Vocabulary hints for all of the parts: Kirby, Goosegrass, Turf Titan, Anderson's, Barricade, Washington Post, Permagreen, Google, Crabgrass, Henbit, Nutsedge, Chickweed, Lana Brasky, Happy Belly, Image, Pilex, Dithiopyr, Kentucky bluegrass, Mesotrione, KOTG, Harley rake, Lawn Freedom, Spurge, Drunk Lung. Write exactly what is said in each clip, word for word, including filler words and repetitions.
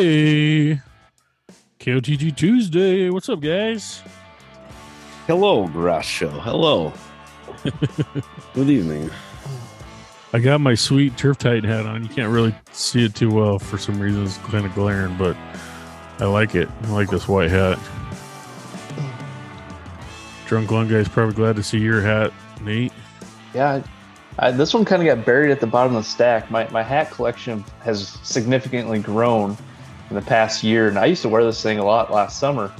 Hey, K O T G Tuesday. What's up, guys? Hello, Grass Show. Hello. Good evening. I got my sweet Turf Titan hat on. You can't really see it too well for some reason. It's kind of glaring, but I like it. I like this white hat. Drunk Lung guy's probably glad to see your hat, Nate. Yeah, I, this one kind of got buried at the bottom of the stack. My my hat collection has significantly grown in the past year, and I used to wear this thing a lot last summer,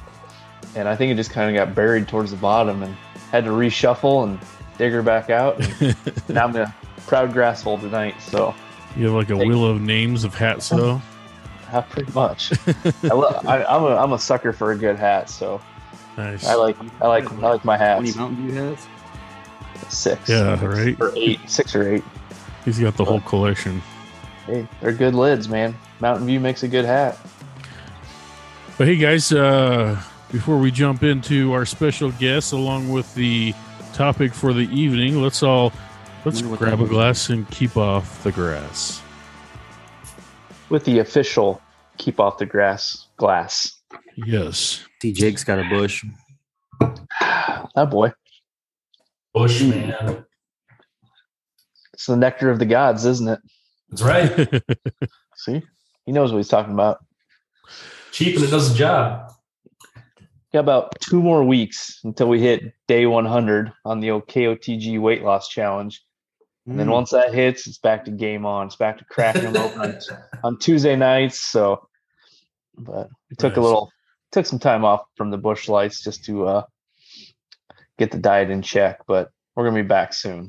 and I think it just kind of got buried towards the bottom and had to reshuffle and dig her back out. And now I'm gonna proud grass hole tonight. So you have like a wheel of names of hats, though. Pretty much. I lo- I, I'm a I'm a sucker for a good hat. So nice. I like I like I like my hats. twenty Mountain View hats. Six. Yeah, right. Or eight, six or eight. He's got the but, whole collection. Hey, they're good lids, man. Mountain View makes a good hat. But hey, guys, uh, before we jump into our special guest, along with the topic for the evening, let's all let's grab a glass and keep off the grass. With the official keep off the grass glass. Yes. D. Jake's got a Busch. That boy. Busch, man. It's the nectar of the gods, isn't it? That's right. See? He knows what he's talking about. Cheap and it does the job. Got about two more weeks until we hit day one hundred on the old K O T G weight loss challenge. And mm. then once that hits, it's back to game on. It's back to cracking them open on, on Tuesday nights. So, but we took nice. a little, took some time off from the Busch lights just to, uh, get the diet in check, but we're going to be back soon.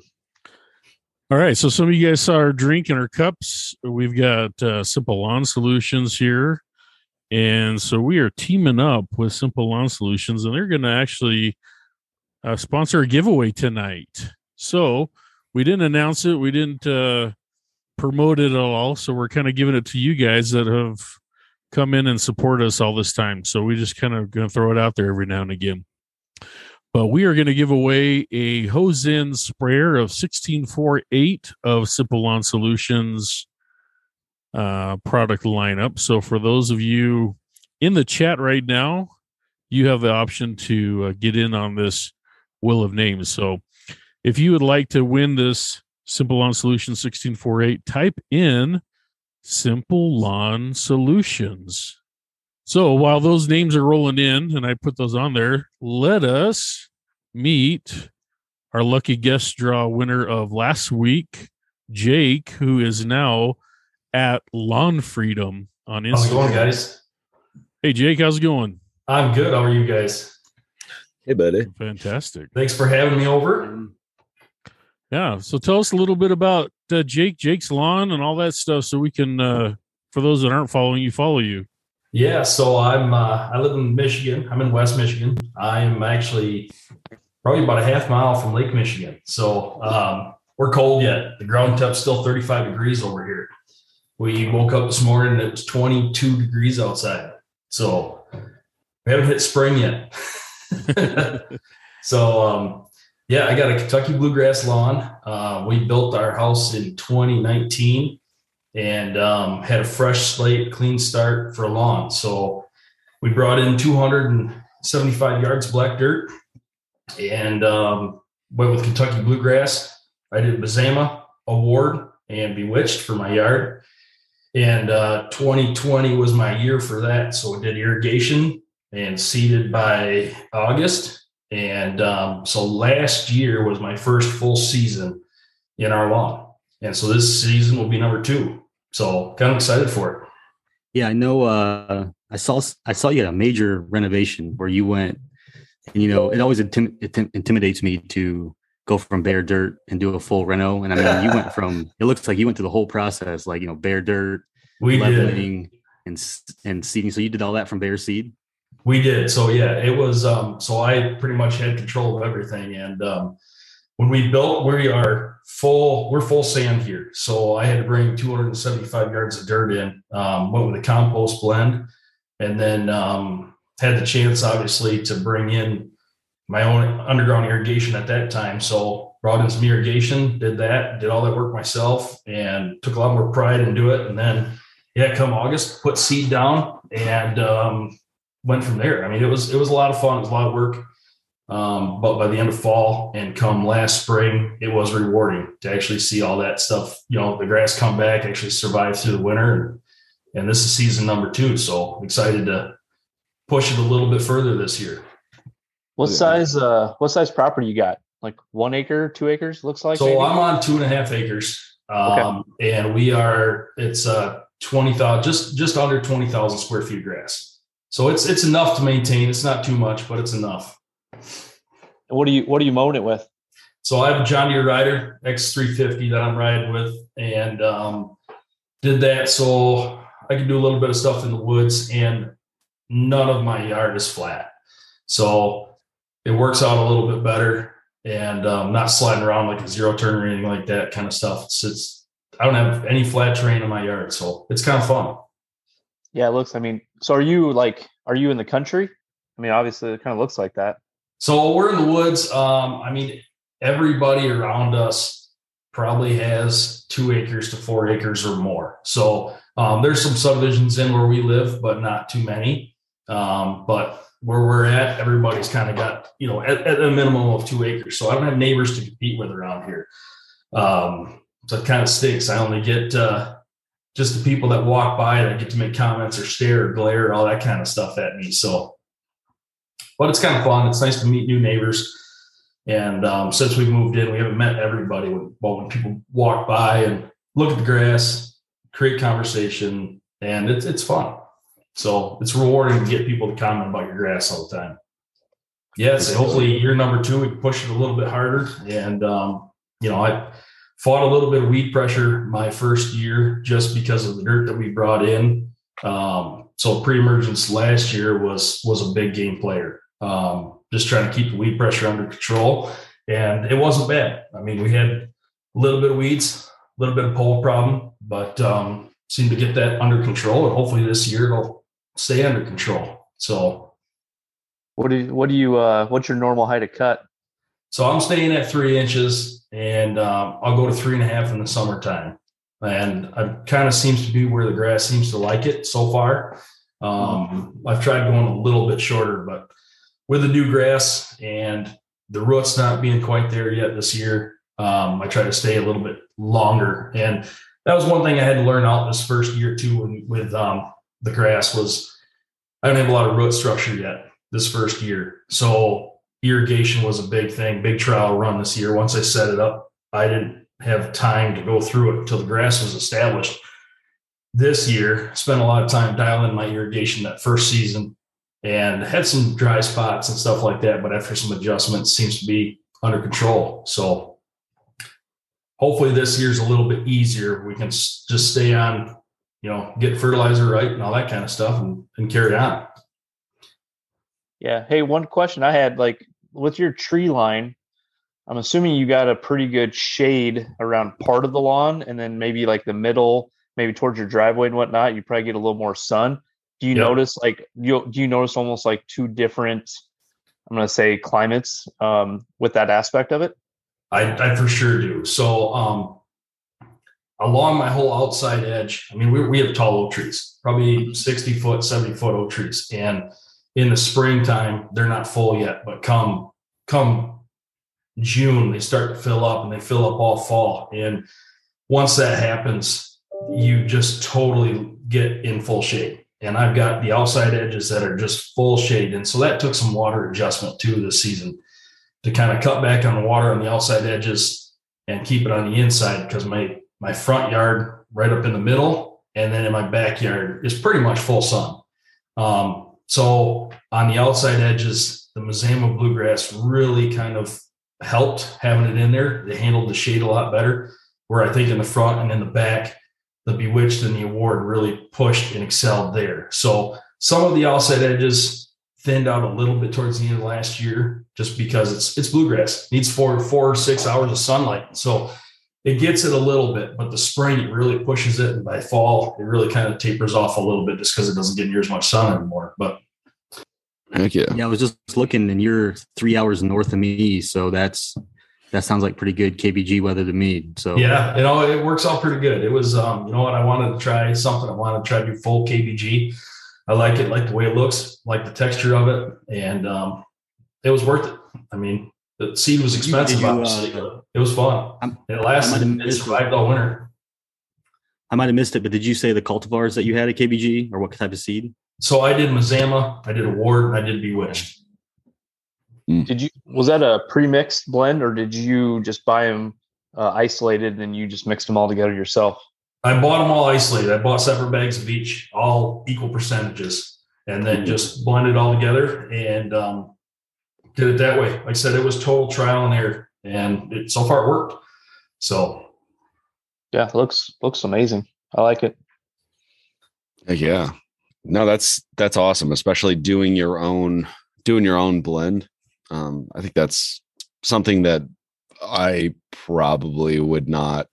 All right. So some of you guys saw our drink and our cups. We've got uh, Simple Lawn Solutions here. And so we are teaming up with Simple Lawn Solutions, and they're going to actually uh, sponsor a giveaway tonight. So we didn't announce it. We didn't uh, promote it at all. So we're kind of giving it to you guys that have come in and support us all this time. So we just kind of going to throw it out there every now and again. But we are going to give away a hose-in sprayer of sixteen forty-eight of Simple Lawn Solutions uh, product lineup. So for those of you in the chat right now, you have the option to uh, get in on this Wheel of Names. So if you would like to win this Simple Lawn Solutions sixteen forty-eight, type in Simple Lawn Solutions. So while those names are rolling in, and I put those on there, let us meet our lucky guest draw winner of last week, Jake, who is now at Lawn Freedom on Instagram. How's it going, guys? Hey, Jake, how's it going? I'm good. How are you guys? Hey, buddy. Fantastic. Thanks for having me over. Yeah. So tell us a little bit about uh, Jake, Jake's lawn, and all that stuff, so we can, uh, for those that aren't following you, follow you. Yeah, so I'm. Uh, I live in Michigan. I'm in West Michigan. I'm actually probably about a half mile from Lake Michigan. So um, we're cold yet. The ground temp's still thirty-five degrees over here. We woke up this morning and it was twenty-two degrees outside. So we haven't hit spring yet. So um, yeah, I got a Kentucky bluegrass lawn. Uh, we built our house in twenty nineteen. And um, had a fresh slate, clean start for a lawn. So we brought in two hundred seventy-five yards black dirt and um, went with Kentucky bluegrass. I did Mazama award and Bewitched for my yard. And uh, twenty twenty was my year for that. So we did irrigation and seeded by August. And um, so last year was my first full season in our lawn. And so this season will be number two. So kind of excited for it. Yeah, I know. Uh, I saw I saw you had a major renovation where you went, and you know it always intim- intim- intimidates me to go from bare dirt and do a full reno. And I mean, you went from it looks like you went through the whole process, like you know, bare dirt, we leveling, did. and and seeding. So you did all that from bare seed. We did. So yeah, it was. Um, so I pretty much had control of everything, and um, when we built, we are. Full, we're full sand here. So I had to bring two hundred seventy-five yards of dirt in, um, went with a compost blend, and then um, had the chance, obviously, to bring in my own underground irrigation at that time. So brought in some irrigation, did that, did all that work myself, and took a lot more pride into it. And then yeah, come August, put seed down and um, went from there. I mean, it was, it was a lot of fun. It was a lot of work. Um, but by the end of fall and come last spring, it was rewarding to actually see all that stuff, you know, the grass come back, actually survive through the winter. And, and this is season number two. So I'm excited to push it a little bit further this year. What yeah. size, uh, what size property you got? Like one acre, two acres looks like? So maybe? I'm on two and a half acres. Um, okay. And we are, it's uh twenty thousand, just, just under twenty thousand square feet of grass. So it's, it's enough to maintain. It's not too much, but it's enough. What do you, what are you mowing it with? So I have a John Deere Rider X three fifty that I'm riding with, and um, did that so I can do a little bit of stuff in the woods, and none of my yard is flat. So it works out a little bit better, and um, not sliding around like a zero turn or anything like that kind of stuff. It's, it's, I don't have any flat terrain in my yard, so it's kind of fun. Yeah, it looks, I mean, so are you like, are you in the country? I mean, obviously it kind of looks like that. So we're in the woods. Um, I mean, everybody around us probably has two acres to four acres or more. So um, there's some subdivisions in where we live, but not too many. Um, but where we're at, everybody's kind of got, you know, at, at a minimum of two acres. So I don't have neighbors to compete with around here. Um, so it kind of stinks. I only get uh, just the people that walk by that get to make comments or stare or glare, all that kind of stuff at me. So. But it's kind of fun. It's nice to meet new neighbors. And um, since we moved in, we haven't met everybody. But when people walk by and look at the grass, create conversation, and it's it's fun. So it's rewarding to get people to comment about your grass all the time. Yes, hopefully year number two, we can push it a little bit harder. And, um, you know, I fought a little bit of weed pressure my first year just because of the dirt that we brought in. Um, so pre-emergence last year was was a big game player. Um, just trying to keep the weed pressure under control, and it wasn't bad. I mean, we had a little bit of weeds, a little bit of pole problem, but, um, seemed to get that under control, and hopefully this year it'll stay under control. So what do you, what do you, uh, what's your normal height of cut? So I'm staying at three inches and, um, I'll go to three and a half in the summertime, and I kind of seems to be where the grass seems to like it so far. Um, I've tried going a little bit shorter, but with the new grass and the roots not being quite there yet this year, um, I try to stay a little bit longer. And that was one thing I had to learn out this first year too when, with um, the grass was I don't have a lot of root structure yet this first year. So irrigation was a big thing, big trial run this year. Once I set it up, I didn't have time to go through it until the grass was established. This year, spent a lot of time dialing my irrigation that first season. And had some dry spots and stuff like that, but after some adjustments, seems to be under control. So hopefully this year's a little bit easier. We can just stay on, you know, get fertilizer right and all that kind of stuff, and, and carry on. Yeah. Hey, one question I had, like with your tree line, I'm assuming you got a pretty good shade around part of the lawn, and then maybe like the middle, maybe towards your driveway and whatnot, you probably get a little more sun. Do you yep. notice like you do you notice almost like two different, I'm going to say climates um, with that aspect of it? I, I for sure do. So um, along my whole outside edge, I mean, we, we have tall oak trees, probably sixty foot, seventy foot oak trees. And in the springtime, they're not full yet, but come, come June, they start to fill up, and they fill up all fall. And once that happens, you just totally get in full shade. And I've got the outside edges that are just full shade. And so that took some water adjustment too this season to kind of cut back on the water on the outside edges and keep it on the inside, because my, my front yard right up in the middle and then in my backyard is pretty much full sun. Um, so on the outside edges, the Mazama bluegrass really kind of helped having it in there. They handled the shade a lot better, where I think in the front and in the back, the Bewitched and the Award really pushed and excelled there. So some of the outside edges thinned out a little bit towards the end of last year, just because it's it's bluegrass. It needs four, four or six hours of sunlight. So it gets it a little bit, but the spring, it really pushes it. And by fall, it really kind of tapers off a little bit just because it doesn't get near as much sun anymore. But heck yeah. Yeah, I was just looking, and you're three hours north of me. So that's that sounds like pretty good K B G weather to me. So yeah, it all, it works out pretty good. It was, um, you know what, I wanted to try something. I wanted to try to do full K B G. I like it, like the way it looks, like the texture of it. And um, it was worth it. I mean, the seed was expensive, you, obviously, uh, but it was fun. I'm, it lasted, it survived all winter. I might've missed it, but did you say the cultivars that you had at K B G or what type of seed? So I did Mazama, I did a Ward, and I did Bewitched. Did you, was that a pre-mixed blend, or did you just buy them uh, isolated and you just mixed them all together yourself? I bought them all isolated. I bought separate bags of each, all equal percentages, and then just blended all together and um, did it that way. Like I said, it was total trial and error, and it, so far it worked. So yeah, it looks, looks amazing. I like it. Yeah, no, that's, that's awesome. Especially doing your own, doing your own blend. Um, I think that's something that I probably would not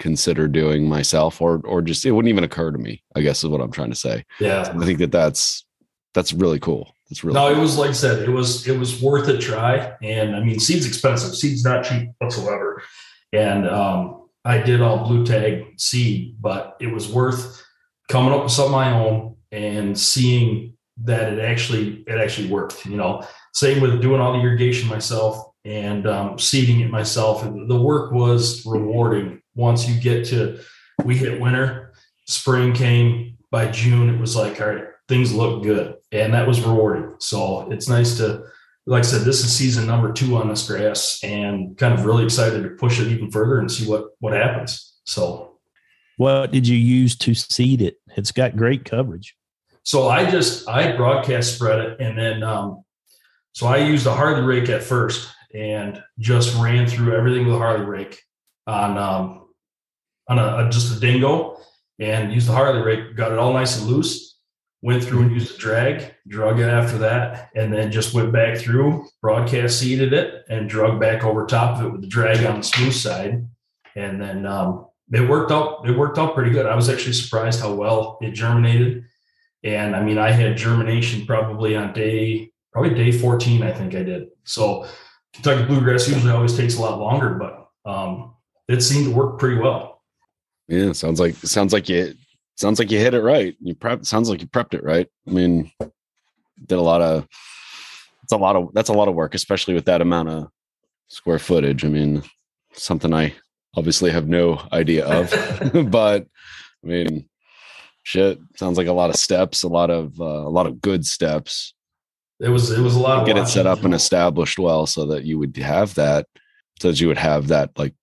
consider doing myself, or or just it wouldn't even occur to me, I guess is what I'm trying to say. Yeah, I think that that's that's really cool. It's really no, cool. It was, like I said, it was it was worth a try, and I mean, seed's expensive, seed's not cheap whatsoever, and um, I did all blue tag seed, but it was worth coming up with something of my own and seeing that it actually it actually worked. You know. Same with doing all the irrigation myself and um, seeding it myself. And the work was rewarding. Once you get to, we hit winter, spring came, by June, it was like, all right, things look good. And that was rewarding. So it's nice to, like I said, this is season number two on this grass, and kind of really excited to push it even further and see what, what happens. So. What did you use to seed it? It's got great coverage. So I just, I broadcast spread it, and then, um, so I used a Harley rake at first and just ran through everything with a Harley rake on um, on a, a, just a Dingo, and used the Harley rake, got it all nice and loose, went through and used a drag, drug it after that, and then just went back through, broadcast seeded it, and drug back over top of it with the drag on the smooth side. And then um, it worked out, it worked out pretty good. I was actually surprised how well it germinated. And I mean, I had germination probably on day... Probably day fourteen, I think I did. So Kentucky bluegrass usually always takes a lot longer, but um, it seemed to work pretty well. Yeah, sounds like sounds like you sounds like you hit it right. You prep sounds like you prepped it right. I mean, did a lot of it's a lot of that's a lot of work, especially with that amount of square footage. I mean, something I obviously have no idea of, but I mean, shit, sounds like a lot of steps, a lot of uh, a lot of good steps. It was, it was a lot of get it set up and established well, so that you would have that, so that you would have that like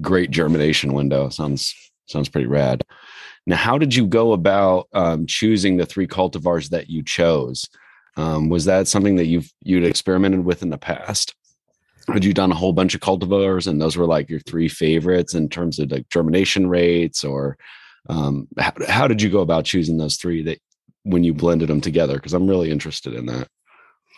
great germination window. Sounds, sounds pretty rad. Now, how did you go about um, choosing the three cultivars that you chose? Um, was that something that you've, you'd experimented with in the past? Had you done a whole bunch of cultivars and those were like your three favorites in terms of like germination rates, or um, how, how did you go about choosing those three that when you blended them together? 'Cause I'm really interested in that.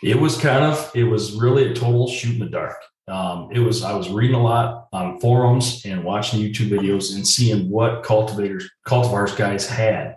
It was kind of, it was really a total shoot in the dark. Um, it was, I was reading a lot on forums and watching YouTube videos and seeing what cultivators, cultivars guys had,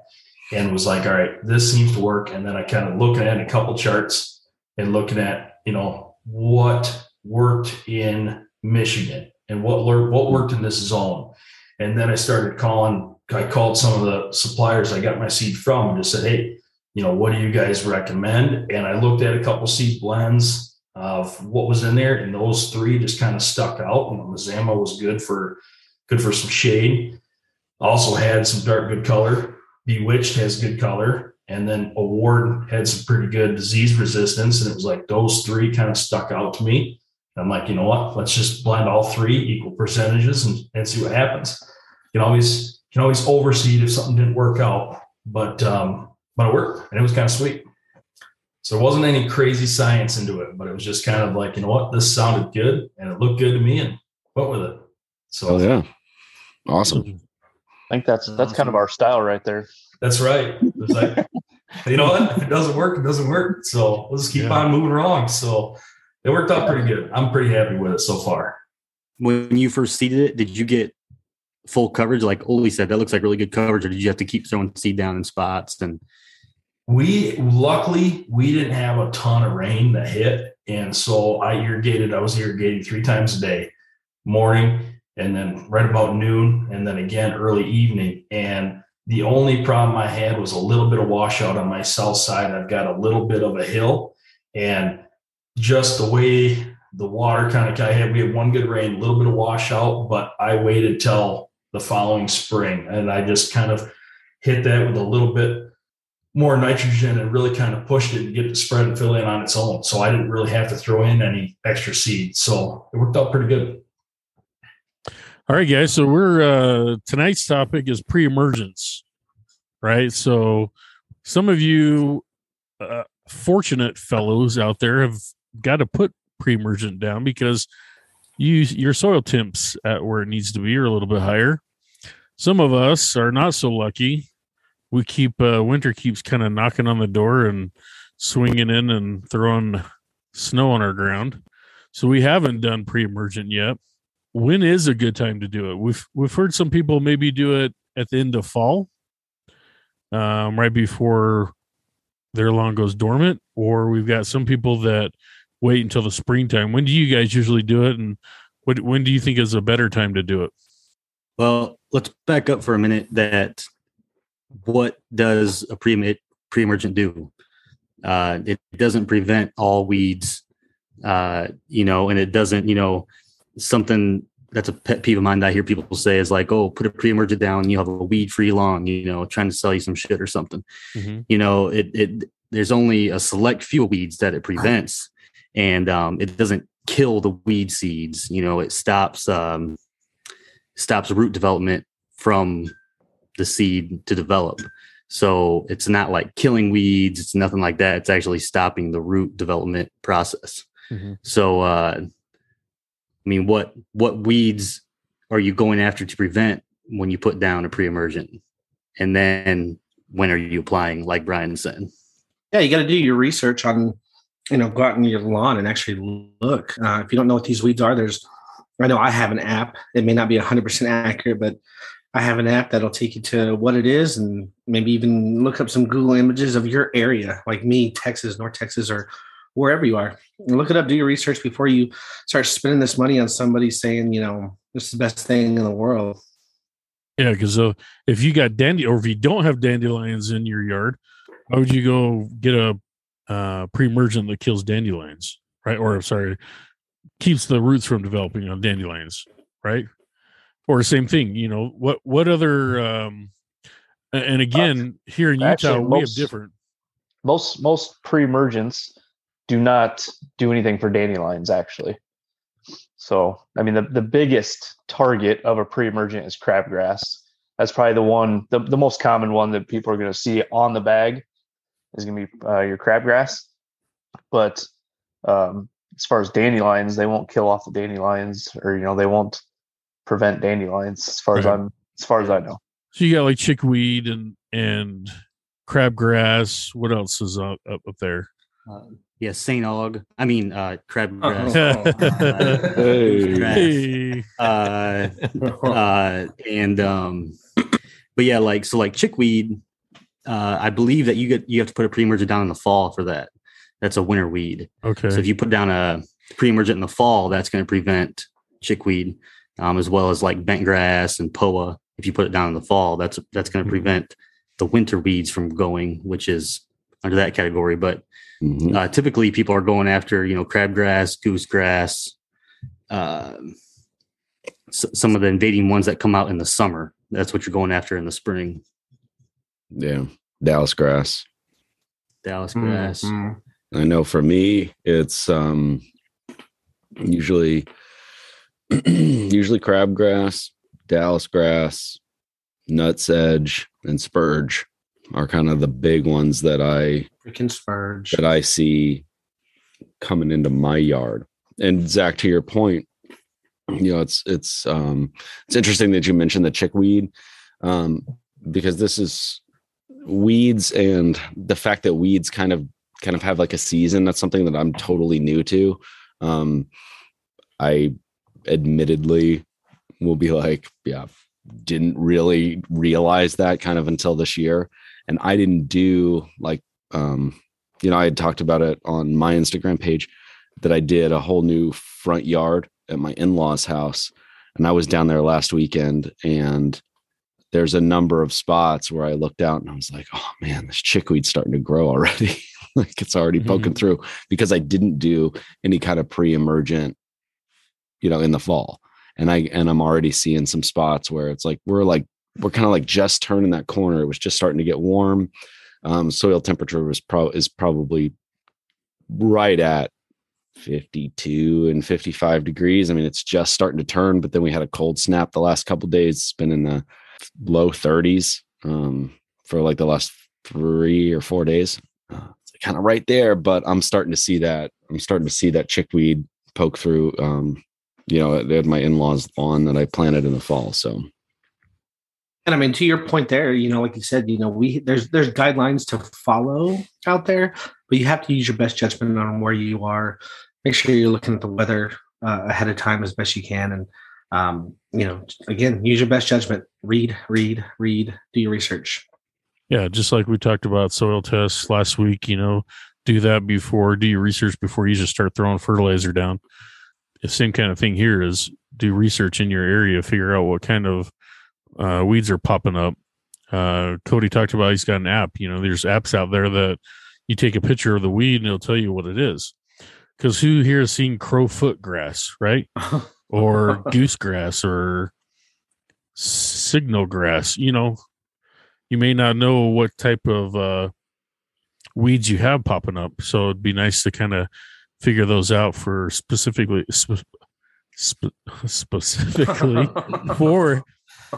and was like, all right, this seems to work. And then I kind of looking at a couple charts and looking at, you know, what worked in Michigan and what, what worked in this zone. And then I started calling, I called some of the suppliers I got my seed from and just said, hey, you know, what do you guys recommend? And I looked at a couple seed blends of what was in there, and those three just kind of stuck out. And Mazama was good for good for some shade. Also had some dark good color. Bewitched has good color, and then Award had some pretty good disease resistance. And it was like those three kind of stuck out to me. And I'm like, you know what? Let's just blend all three equal percentages and, and see what happens. You can always you can always overseed if something didn't work out, but um, But it worked, and it was kind of sweet. So there wasn't any crazy science into it, but it was just kind of like, you know what, this sounded good, and it looked good to me, and went with it. So oh, yeah, awesome. I think that's that's awesome. Kind of our style right there. That's right. It's like, you know what, if it doesn't work, it doesn't work. So let's keep yeah. on moving along. So it worked out pretty good. I'm pretty happy with it so far. When you first seeded it, did you get full coverage? Like Oli said, that looks like really good coverage, or did you have to keep throwing seed down in spots? And we luckily we didn't have a ton of rain that hit, And so I irrigated, I was irrigating three times a day, morning, and then right about noon, and then again early evening. And the only problem I had was a little bit of washout on my south side. I've got a little bit of a hill, and just the way the water kind of, I had, we had one good rain, a little bit of washout, but I waited till the following spring. And I just kind of hit that with a little bit more nitrogen and really kind of pushed it to get the spread and fill in on its own. So I didn't really have to throw in any extra seed. So it worked out pretty good. All right, guys. So we're, uh, tonight's topic is pre-emergence, right? So some of you, uh, fortunate fellows out there have got to put pre-emergent down because you, your soil temp's at where it needs to be or a little bit higher. Some of us are not so lucky. We keep, uh, winter keeps kind of knocking on the door and swinging in and throwing snow on our ground. So we haven't done pre-emergent yet. When is a good time to do it? We've we've heard some people maybe do it at the end of fall, um, right before their lawn goes dormant, or we've got some people that wait until the springtime. When do you guys usually do it, and what, when do you think is a better time to do it? Well, let's back up for a minute. That what does a pre pre-emergent do? Uh, it doesn't prevent all weeds, uh, you know, and it doesn't, you know. Something that's a pet peeve of mine that I hear people say is like, oh, put a pre-emergent down, you have a weed-free lawn, you know, trying to sell you some shit or something. Mm-hmm. You know, it it there's only a select few weeds that it prevents, and um, it doesn't kill the weed seeds. You know, it stops um, stops root development from the seed to develop. So it's not like killing weeds. It's nothing like that. It's actually stopping the root development process. Mm-hmm. So, uh, I mean, what what weeds are you going after to prevent when you put down a pre-emergent? And then when are you applying, like Brian said? Yeah, you got to do your research on, you know, go out on your lawn and actually look. Uh, if you don't know what these weeds are, there's, I know I have an app. It may not be one hundred percent accurate, but I have an app that'll take you to what it is and maybe even look up some Google images of your area, like me, Texas, North Texas, or wherever you are. Look it up, do your research before you start spending this money on somebody saying, you know, this is the best thing in the world. Yeah, because uh, if you got dandy, or if you don't have dandelions in your yard, why would you go get a uh, pre-emergent that kills dandelions, right? Or, sorry, keeps the roots from developing on dandelions, right? Or same thing, you know, what, what other, um, and again, uh, here in actually, Utah, most, we have different. Most, most pre-emergents do not do anything for dandelions, actually. So, I mean, the, the biggest target of a pre-emergent is crabgrass. That's probably the one, the, the most common one that people are going to see on the bag is going to be uh, your crabgrass. But um, as far as dandelions, they won't kill off the dandelions, or, you know, they won't prevent dandelions as far as I'm, as far as I know. So you got like chickweed and, and crabgrass. What else is up, up, up there? Uh, yeah, Saint Aug. I mean, uh, crabgrass, uh, hey. uh, uh, and um, but yeah, like so, like chickweed. Uh, I believe that you get you have to put a pre-emergent down in the fall for that. That's a winter weed. Okay. So if you put down a pre-emergent in the fall, that's going to prevent chickweed, um, as well as like bent grass and Poa. If you put it down in the fall, that's that's going to prevent the winter weeds from going, which is under that category, but. Mm-hmm. Uh, typically, people are going after, you know, crabgrass, goosegrass, uh, s- some of the invading ones that come out in the summer. That's what you're going after in the spring. Yeah. Dallas grass. Dallas grass. Mm-hmm. I know for me, it's um, usually usually crabgrass, Dallas grass, nutsedge, and spurge are kind of the big ones that I freaking Spurge that I see coming into my yard. And Zach, to your point, you know, it's it's um, it's interesting that you mentioned the chickweed, um, because this is weeds, and the fact that weeds kind of kind of have like a season. That's something that I'm totally new to. Um, I admittedly will be like, yeah, didn't really realize that kind of until this year. And I didn't do like, um, you know, I had talked about it on my Instagram page. that I did a whole new front yard at my in-laws' house. And I was down there last weekend, and there's a number of spots where I looked out and I was like, oh man, this chickweed's starting to grow already. Like it's already mm-hmm. poking through, because I didn't do any kind of pre-emergent, you know, in the fall. And I, and I'm already seeing some spots where it's like, we're like, we're kind of like just turning that corner. It was just starting to get warm. Um, soil temperature was pro is probably right at fifty-two and fifty-five degrees. I mean, it's just starting to turn, but then we had a cold snap the last couple of days. It's been in the low thirties um, for like the last three or four days. Uh, it's kind of right there, but I'm starting to see that. I'm starting to see that chickweed poke through. Um, you know, they had my in-laws' lawn that I planted in the fall. So. And I mean, to your point there, you know, like you said, you know, we there's there's guidelines to follow out there, but you have to use your best judgment on where you are. Make sure you're looking at the weather uh, ahead of time as best you can. And, um, you know, again, use your best judgment. Read, read, read, do your research. Yeah, just like we talked about soil tests last week, you know, do that before, do your research before you just start throwing fertilizer down. The same kind of thing here is do research in your area, figure out what kind of Uh, weeds are popping up. Uh, Cody talked about he's got an app. You know, there's apps out there that you take a picture of the weed and it'll tell you what it is. Because who here has seen crowfoot grass, right? Or goosegrass or signal grass? You know, you may not know what type of uh, weeds you have popping up. So it'd be nice to kind of figure those out for specifically sp- sp- specifically for.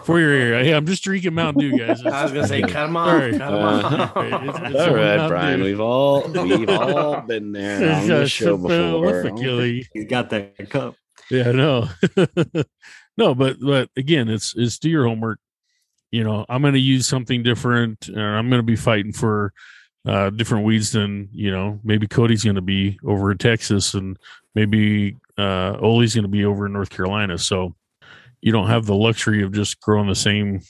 For your ear. Hey, I'm just drinking Mountain Dew, guys. It's I was gonna say, cut them off. Cut them off. All right, it's, it's all right Brian. Dew. We've all we've all been there on the show before. You got that cup. Yeah, no, no, but but again, it's it's do your homework. You know, I'm gonna use something different, or I'm gonna be fighting for uh, different weeds than you know. Maybe Cody's gonna be over in Texas, and maybe uh, Ole's gonna be over in North Carolina. So. You don't have the luxury of just growing the same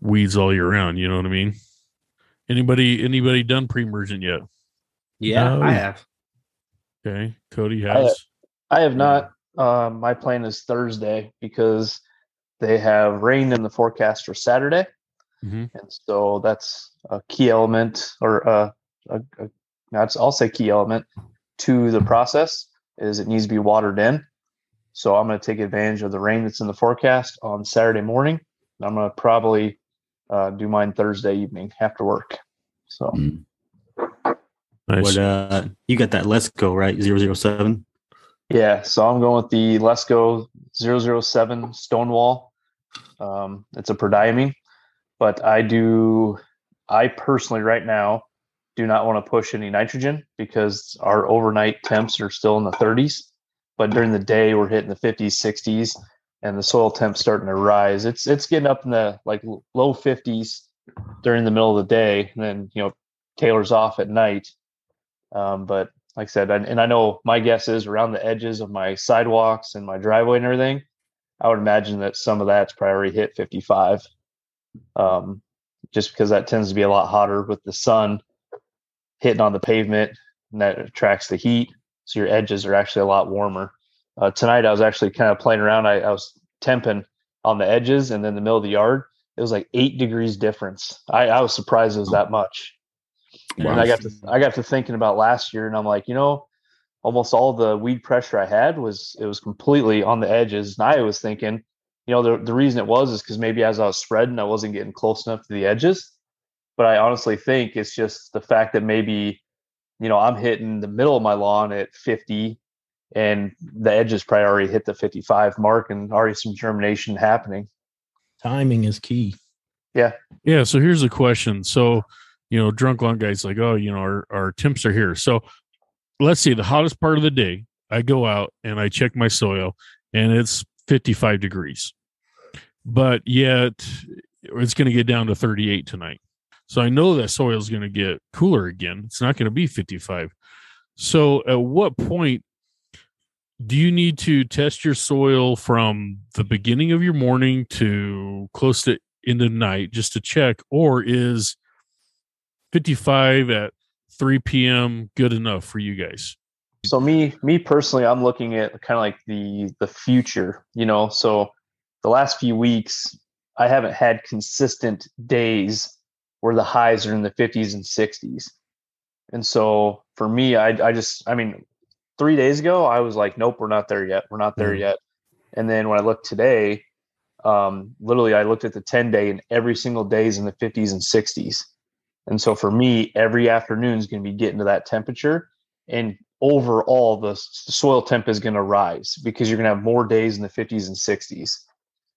weeds all year round. You know what I mean? Anybody, anybody done pre-emergent yet? Yeah, no. I have. Okay. Cody has. I have, I have not. Uh, my plan is Thursday because they have rain in the forecast for Saturday. Mm-hmm. And so that's a key element or uh, a, a, I'll say key element to the process is it needs to be watered in. So I'm going to take advantage of the rain that's in the forecast on Saturday morning. And I'm going to probably uh, do mine Thursday evening after work. So nice. What, uh, you got that Lesco, right? zero zero seven? Yeah. So I'm going with the Lesco zero zero seven Stonewall. Um, it's a Prodiamine. But I do, I personally right now do not want to push any nitrogen because our overnight temps are still in the thirties. But during the day, we're hitting the fifties, sixties, and the soil temp's starting to rise. It's it's getting up in the like low fifties during the middle of the day, and then you know tailors off at night. Um, but like I said, I, and I know my guess is around the edges of my sidewalks and my driveway and everything, I would imagine that some of that's probably already hit fifty-five, um, just because that tends to be a lot hotter with the sun hitting on the pavement, and that attracts the heat. So your edges are actually a lot warmer. Uh, tonight, I was actually kind of playing around. I, I was temping on the edges and then the middle of the yard. It was like eight degrees difference. I, I was surprised it was that much. Wow. And I got to I got to thinking about last year, and I'm like, you know, almost all the weed pressure I had was it was completely on the edges. And I was thinking, you know, the the reason it was is because maybe as I was spreading, I wasn't getting close enough to the edges. But I honestly think it's just the fact that maybe. You know, I'm hitting the middle of my lawn at fifty, and the edges probably already hit the fifty-five mark, and already some germination happening. Timing is key. Yeah. Yeah. So here's a question. So, you know, drunk lung guys like, oh, you know, our, our temps are here. So let's see, the hottest part of the day, I go out and I check my soil, and it's fifty-five degrees, but yet it's going to get down to thirty-eight tonight. So I know that soil is going to get cooler again. It's not going to be fifty-five. So at what point do you need to test your soil from the beginning of your morning to close to end of night just to check? Or is fifty-five at three p.m. good enough for you guys? So me, me personally, I'm looking at kind of like the, the future, you know, so the last few weeks, I haven't had consistent days where the highs are in the fifties and sixties. And so for me, I, I just, I mean, three days ago, I was like, nope, we're not there yet. We're not there mm-hmm. yet. And then when I looked today, um, literally I looked at the ten day and every single day is in the fifties and sixties. And so for me, every afternoon is going to be getting to that temperature, and overall the soil temp is going to rise because you're going to have more days in the fifties and sixties.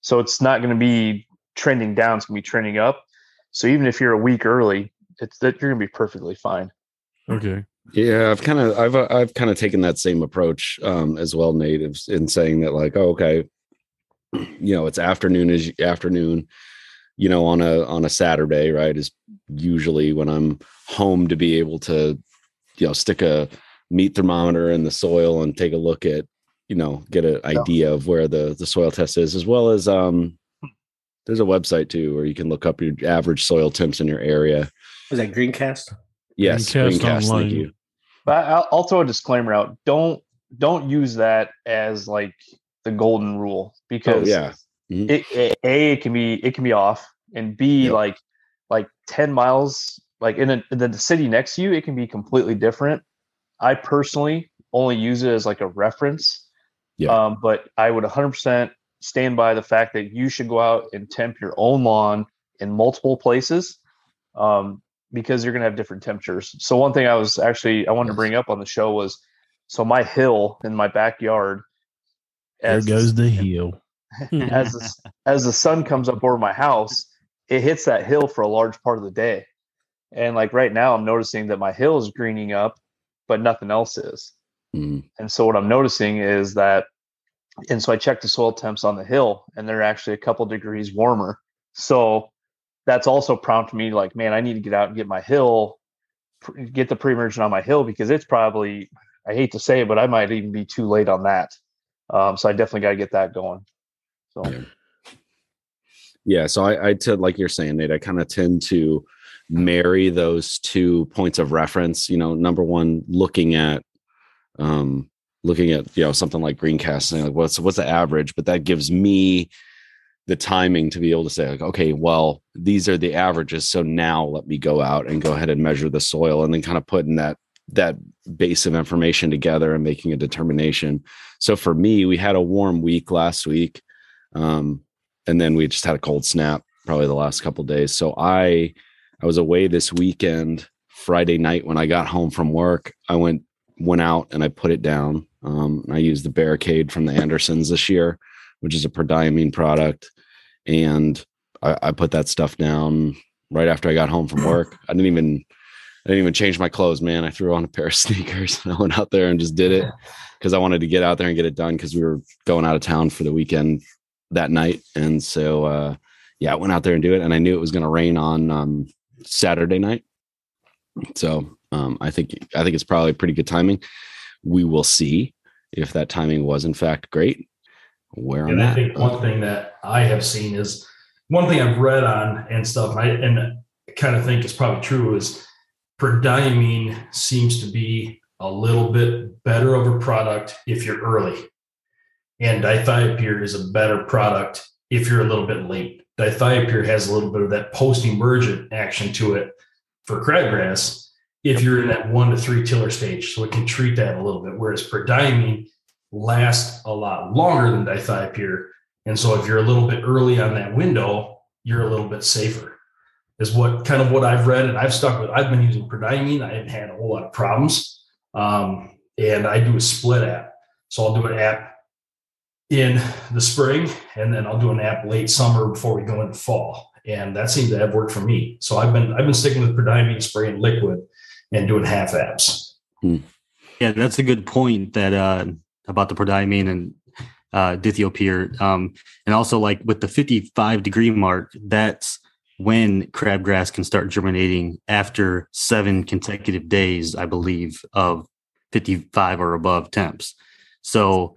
So it's not going to be trending down. It's going to be trending up. So even if you're a week early, it's that you're going to be perfectly fine. Okay. Yeah, I've kind of I've I've kind of taken that same approach um, as well, natives, in saying that like, oh, okay, you know, it's afternoon is afternoon, you know, on a on a Saturday, right, is usually when I'm home to be able to, you know, stick a meat thermometer in the soil and take a look at, you know, get an idea yeah. of where the the soil test is, as well as um, there's a website too where you can look up your average soil temps in your area. Was that Greencast? Yes, Greencast, thank you. But I'll, I'll throw a disclaimer out. Don't don't use that as like the golden rule, because oh, yeah. mm-hmm. it, it, a it can be it can be off, and B yep. like like ten miles like in, a, in the city next to you, it can be completely different. I personally only use it as like a reference, yeah. Um, but I would one hundred percent stand by the fact that you should go out and temp your own lawn in multiple places. Um, because you're going to have different temperatures. So one thing I was actually, I wanted yes. to bring up on the show was, so my hill in my backyard. As there goes the hill. as, the, as the sun comes up over my house, it hits that hill for a large part of the day. And like right now I'm noticing that my hill is greening up, but nothing else is. Mm. And so what I'm noticing is that, and so I checked the soil temps on the hill and they're actually a couple degrees warmer. So that's also prompted me like, man, I need to get out and get my hill, get the pre-emergent on my hill, because it's probably, I hate to say it, but I might even be too late on that. Um, so I definitely got to get that going. So, yeah. yeah so I, I tend, like you're saying, Nate, I kind of tend to marry those two points of reference, you know, number one, looking at, um, looking at, you know, something like Greencast and like, what's, what's the average, but that gives me the timing to be able to say like, okay, well, these are the averages. So now let me go out and go ahead and measure the soil, and then kind of putting that, that base of information together and making a determination. So for me, we had a warm week last week. Um, and then we just had a cold snap probably the last couple of days. So I, I was away this weekend. Friday night, when I got home from work, I went, went out and I put it down. Um, and I used the Barricade from the Anderson's this year, which is a Prodiamine product. And I, I put that stuff down right after I got home from work. I didn't even, I didn't even change my clothes, man. I threw on a pair of sneakers and I went out there and just did it because I wanted to get out there and get it done, because we were going out of town for the weekend that night. And so, uh, yeah, I went out there and do it. And I knew it was going to rain on um, Saturday night. So um, I think, I think it's probably pretty good timing. We will see if that timing was in fact great. Where and I'm I think at. One thing that I have seen is one thing I've read on and stuff, and I and I kind of think is probably true, is Prodiamine seems to be a little bit better of a product if you're early, and Dithiopyr is a better product if you're a little bit late. Dithiopyr has a little bit of that post-emergent action to it for crabgrass if you're in that one to three tiller stage, so it can treat that a little bit, whereas Prodiamine last a lot longer than Dithiopyr. And so if you're a little bit early on that window, you're a little bit safer, is what kind of what I've read. And I've stuck with, I've been using Prodiamine. I haven't had a whole lot of problems. Um, and I do a split app. So I'll do an app in the spring, and then I'll do an app late summer before we go into fall. And that seems to have worked for me. So I've been, I've been sticking with Prodiamine spraying liquid and doing half apps. Hmm. Yeah. That's a good point that, uh, about the Prodiamine and uh, Dithiopyr. Um, and also like with the fifty-five degree mark, that's when crabgrass can start germinating after seven consecutive days, I believe, of fifty-five or above temps. So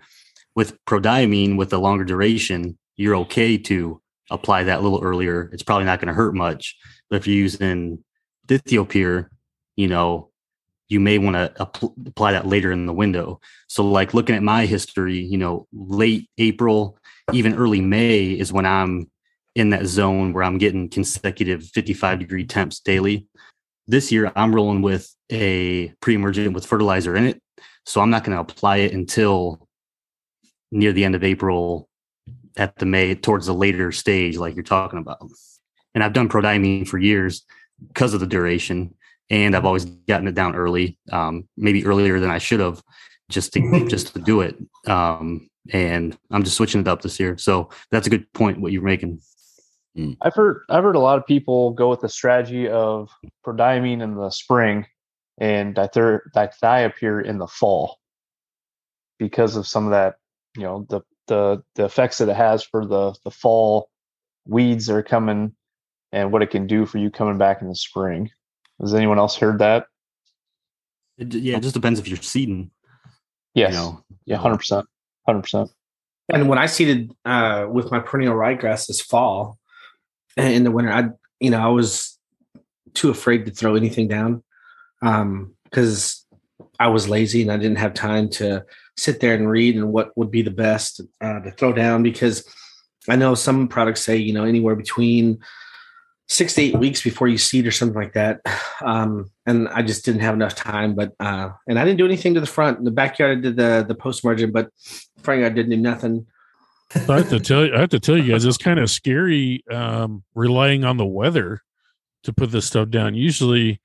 with Prodiamine, with the longer duration, you're okay to apply that a little earlier. It's probably not going to hurt much. But if you're using Dithiopyr, you know, you may want to apply that later in the window. So like looking at my history, you know, late April, even early May is when I'm in that zone where I'm getting consecutive fifty-five degree temps daily. This year, I'm rolling with a pre-emergent with fertilizer in it. So I'm not going to apply it until near the end of April at the May, towards the later stage, like you're talking about. And I've done Prodiamine for years because of the duration. And I've always gotten it down early, um, maybe earlier than I should have, just to just to do it. Um, and I'm just switching it up this year. So that's a good point, what you're making. Mm. I've heard I've heard a lot of people go with the strategy of Prodiamine in the spring and Dithiopyr in the fall because of some of that, you know, the the the effects that it has for the the fall weeds that are coming and what it can do for you coming back in the spring. Has anyone else heard that? It, yeah, it just depends if you're seeding. Yes. You know. Yeah, one hundred percent. one hundred percent. And when I seeded uh, with my perennial ryegrass this fall and in the winter, I you know I was too afraid to throw anything down because um, I was lazy and I didn't have time to sit there and read and what would be the best uh, to throw down, because I know some products say, you know, anywhere between six to eight weeks before you seed or something like that. Um, and I just didn't have enough time, but, uh, and I didn't do anything to the front. In the backyard, I did the, the post-emergent, but frankly, I didn't do nothing. I have to tell you, I have to tell you guys, it's kind of scary, um, relying on the weather to put this stuff down. Usually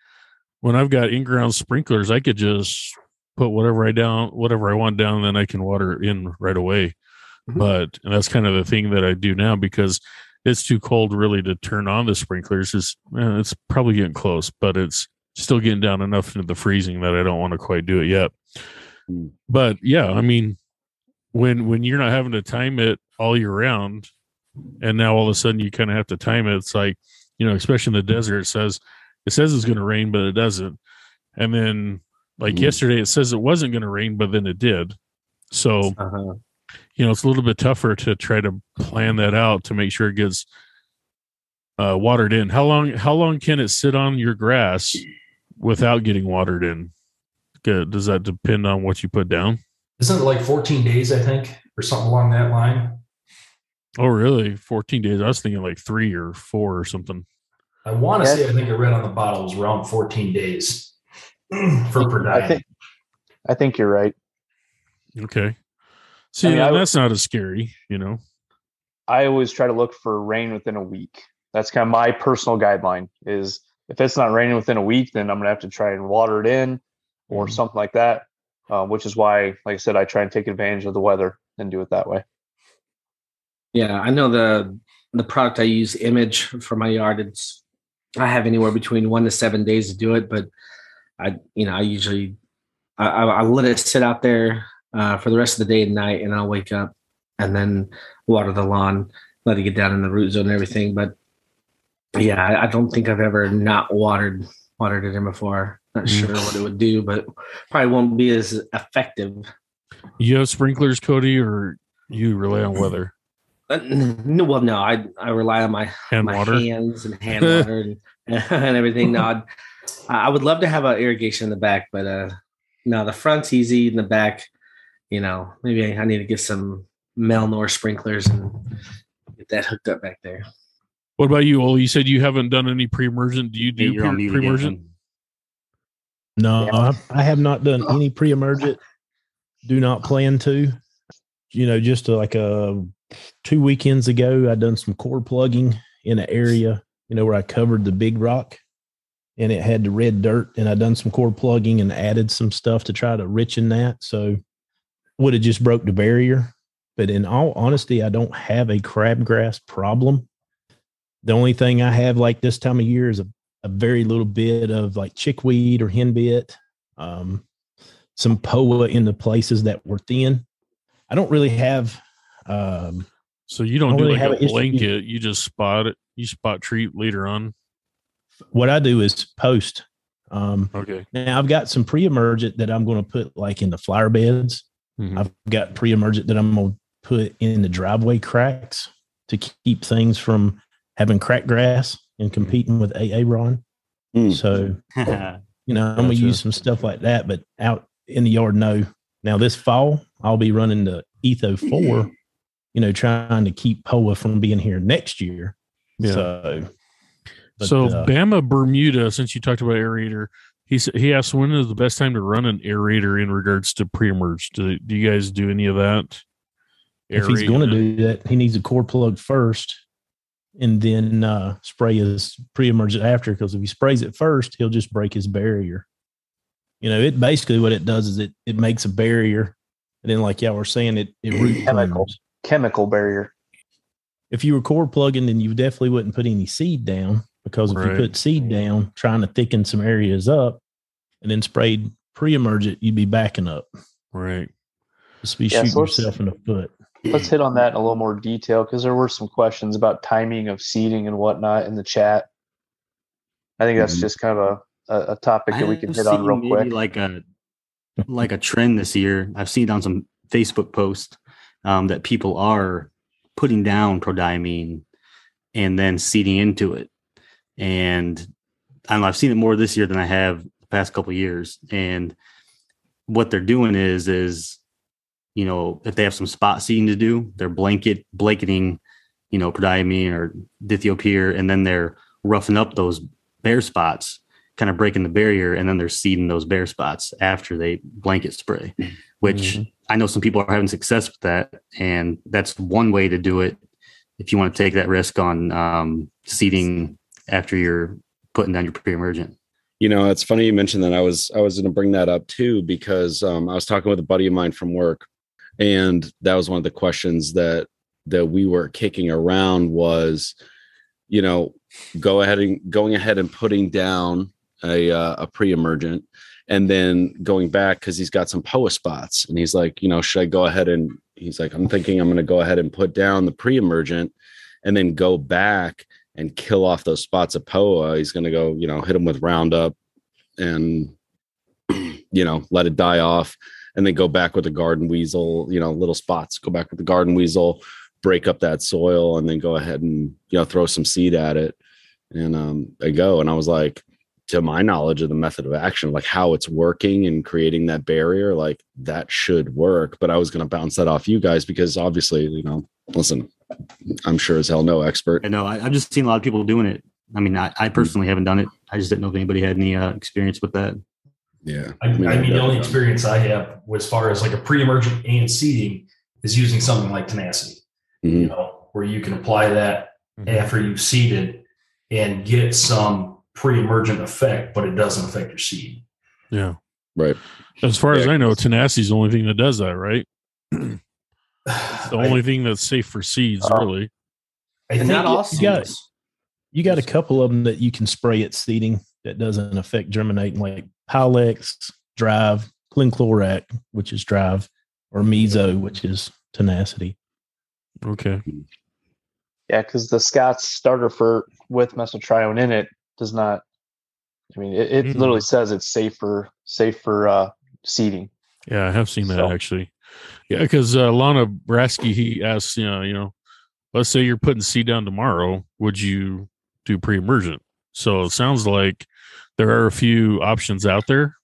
when I've got in-ground sprinklers, I could just put whatever I down, whatever I want down, and then I can water it in right away. Mm-hmm. But, and that's kind of the thing that I do now, because it's too cold really to turn on the sprinklers. It's, it's probably getting close, but it's still getting down enough into the freezing that I don't want to quite do it yet. But yeah, I mean, when, when you're not having to time it all year round and now all of a sudden you kind of have to time it, it's like, you know, especially in the desert, it says, it says it's going to rain, but it doesn't. And then like mm. yesterday, it says it wasn't going to rain, but then it did. So, uh-huh. You know, it's a little bit tougher to try to plan that out to make sure it gets uh, watered in. How long How long can it sit on your grass without getting watered in? Good. Does that depend on what you put down? Isn't it like fourteen days, I think, or something along that line? Oh, really? fourteen days? I was thinking like three or four or something. I want to say, I think I read on the bottle, it was around fourteen days for Prodiamine. I think, I think you're right. Okay. See, I mean, I, that's not as scary, you know. I always try to look for rain within a week. That's kind of my personal guideline is if it's not raining within a week, then I'm going to have to try and water it in or mm-hmm. something like that, uh, which is why, like I said, I try and take advantage of the weather and do it that way. Yeah, I know the the product I use, Image, for my yard, it's, I have anywhere between one to seven days to do it, but I, you know, I usually I, I, I let it sit out there Uh, for the rest of the day and night, and I'll wake up and then water the lawn, let it get down in the root zone and everything. But yeah, I, I don't think I've ever not watered watered it in before. Not sure what it would do, but probably won't be as effective. You have sprinklers, Cody, or you rely on weather? Uh, no, well, no, I I rely on my hand my water. hands and hand water and, and everything. No, I'd, I would love to have an irrigation in the back, but uh, no, the front's easy, in the back. You know, maybe I need to get some Melnor sprinklers and get that hooked up back there. What about you, Ole? You said you haven't done any pre-emergent. Do you do yeah, pre- pre-emergent? No, yeah. I have not done any pre-emergent. Do not plan to. You know, just like a, two weekends ago, I done some core plugging in an area, you know, where I covered the big rock and it had the red dirt. And I done some core plugging and added some stuff to try to richen that. So would have just broke the barrier. But in all honesty, I don't have a crabgrass problem. The only thing I have like this time of year is a, a very little bit of like chickweed or henbit, um, some poa in the places that were thin. I don't really have. Um, so you don't, don't do really like a blanket. Issue. You just spot it. You spot treat later on. What I do is post. Um, okay. Now I've got some pre-emergent that I'm going to put like in the flower beds. Mm-hmm. I've got pre-emergent that I'm going to put in the driveway cracks to keep things from having crack grass and competing with A A Ron. Mm. So You know, I'm gotcha. Gonna use some stuff like that, but out in the yard, no. Now this fall, I'll be running the Etho four, you know, trying to keep Poa from being here next year. Yeah. So, but, so uh, Bama Bermuda, since you talked about aerator, he he asked when is the best time to run an aerator in regards to pre-emerge. Do, do you guys do any of that? Aerator? If he's going to do that, he needs a core plug first, and then uh, spray his pre-emerge after. Because if he sprays it first, he'll just break his barrier. You know, it basically what it does is it it makes a barrier, and then like y'all were saying, it it root chemical chemical barrier. If you were core plugging, then you definitely wouldn't put any seed down, because if right. you put seed down, trying to thicken some areas up, and then sprayed pre-emergent, you'd be backing up. Right, just be yeah, shooting so yourself in the foot. Let's hit on that in a little more detail, because there were some questions about timing of seeding and whatnot in the chat. I think that's mm-hmm. just kind of a a topic that we can hit on real quick. Like a like a trend this year, I've seen on some Facebook posts um, that people are putting down prodiamine and then seeding into it. And I don't know, I've seen it more this year than I have the past couple of years. And what they're doing is is you know, if they have some spot seeding to do, they're blanket blanketing, you know, prodiamine or Dithiopyr, and then they're roughing up those bare spots, kind of breaking the barrier, and then they're seeding those bare spots after they blanket spray, which mm-hmm. I know some people are having success with that. And that's one way to do it. If you want to take that risk on um, seeding after you're putting down your pre-emergent. You know, it's funny you mentioned that. I was, I was going to bring that up too, because um, I was talking with a buddy of mine from work, and that was one of the questions that, that we were kicking around was, you know, go ahead and going ahead and putting down a uh, a pre-emergent, and then going back because he's got some P O A spots, and he's like, you know, should I go ahead and he's like, I'm thinking I'm going to go ahead and put down the pre-emergent and then go back and kill off those spots of P O A. He's going to go, you know, hit them with Roundup and, you know, let it die off, and then go back with the garden weasel, you know, little spots, go back with the garden weasel, break up that soil, and then go ahead and, you know, throw some seed at it. And um, I go, and I was like, to my knowledge of the method of action, like how it's working and creating that barrier, like that should work. But I was going to bounce that off you guys, because obviously, you know, listen, I'm sure as hell no expert. I know. I, I've just seen a lot of people doing it. I mean, I, I personally haven't done it. I just didn't know if anybody had any uh, experience with that. Yeah. I, I mean, I mean the only done. experience I have as far as like a pre-emergent and seeding is using something like Tenacity, mm-hmm. you know, where you can apply that mm-hmm. after you've seeded and get some pre-emergent effect, but it doesn't affect your seed. Yeah. Right. As far yeah, as I know, Tenacity is the only thing that does that, right? It's the only I, thing that's safe for seeds, uh, really. I think not all seeds. You got, you got a couple of them that you can spray at seeding that doesn't affect germinating, like Pilex, Drive, Glenclorac, which is Drive, or Meso, which is Tenacity. Okay. Yeah, because the Scott's starter for with Mesotrione in it does not. I mean, it, it mm-hmm. literally says it's safer, safer uh, seeding. Yeah, I have seen that so. actually. Yeah, because uh, Lana Brasky, he asks, you know, you know, let's say you're putting seed down tomorrow, would you do pre-emergent? So it sounds like there are a few options out there.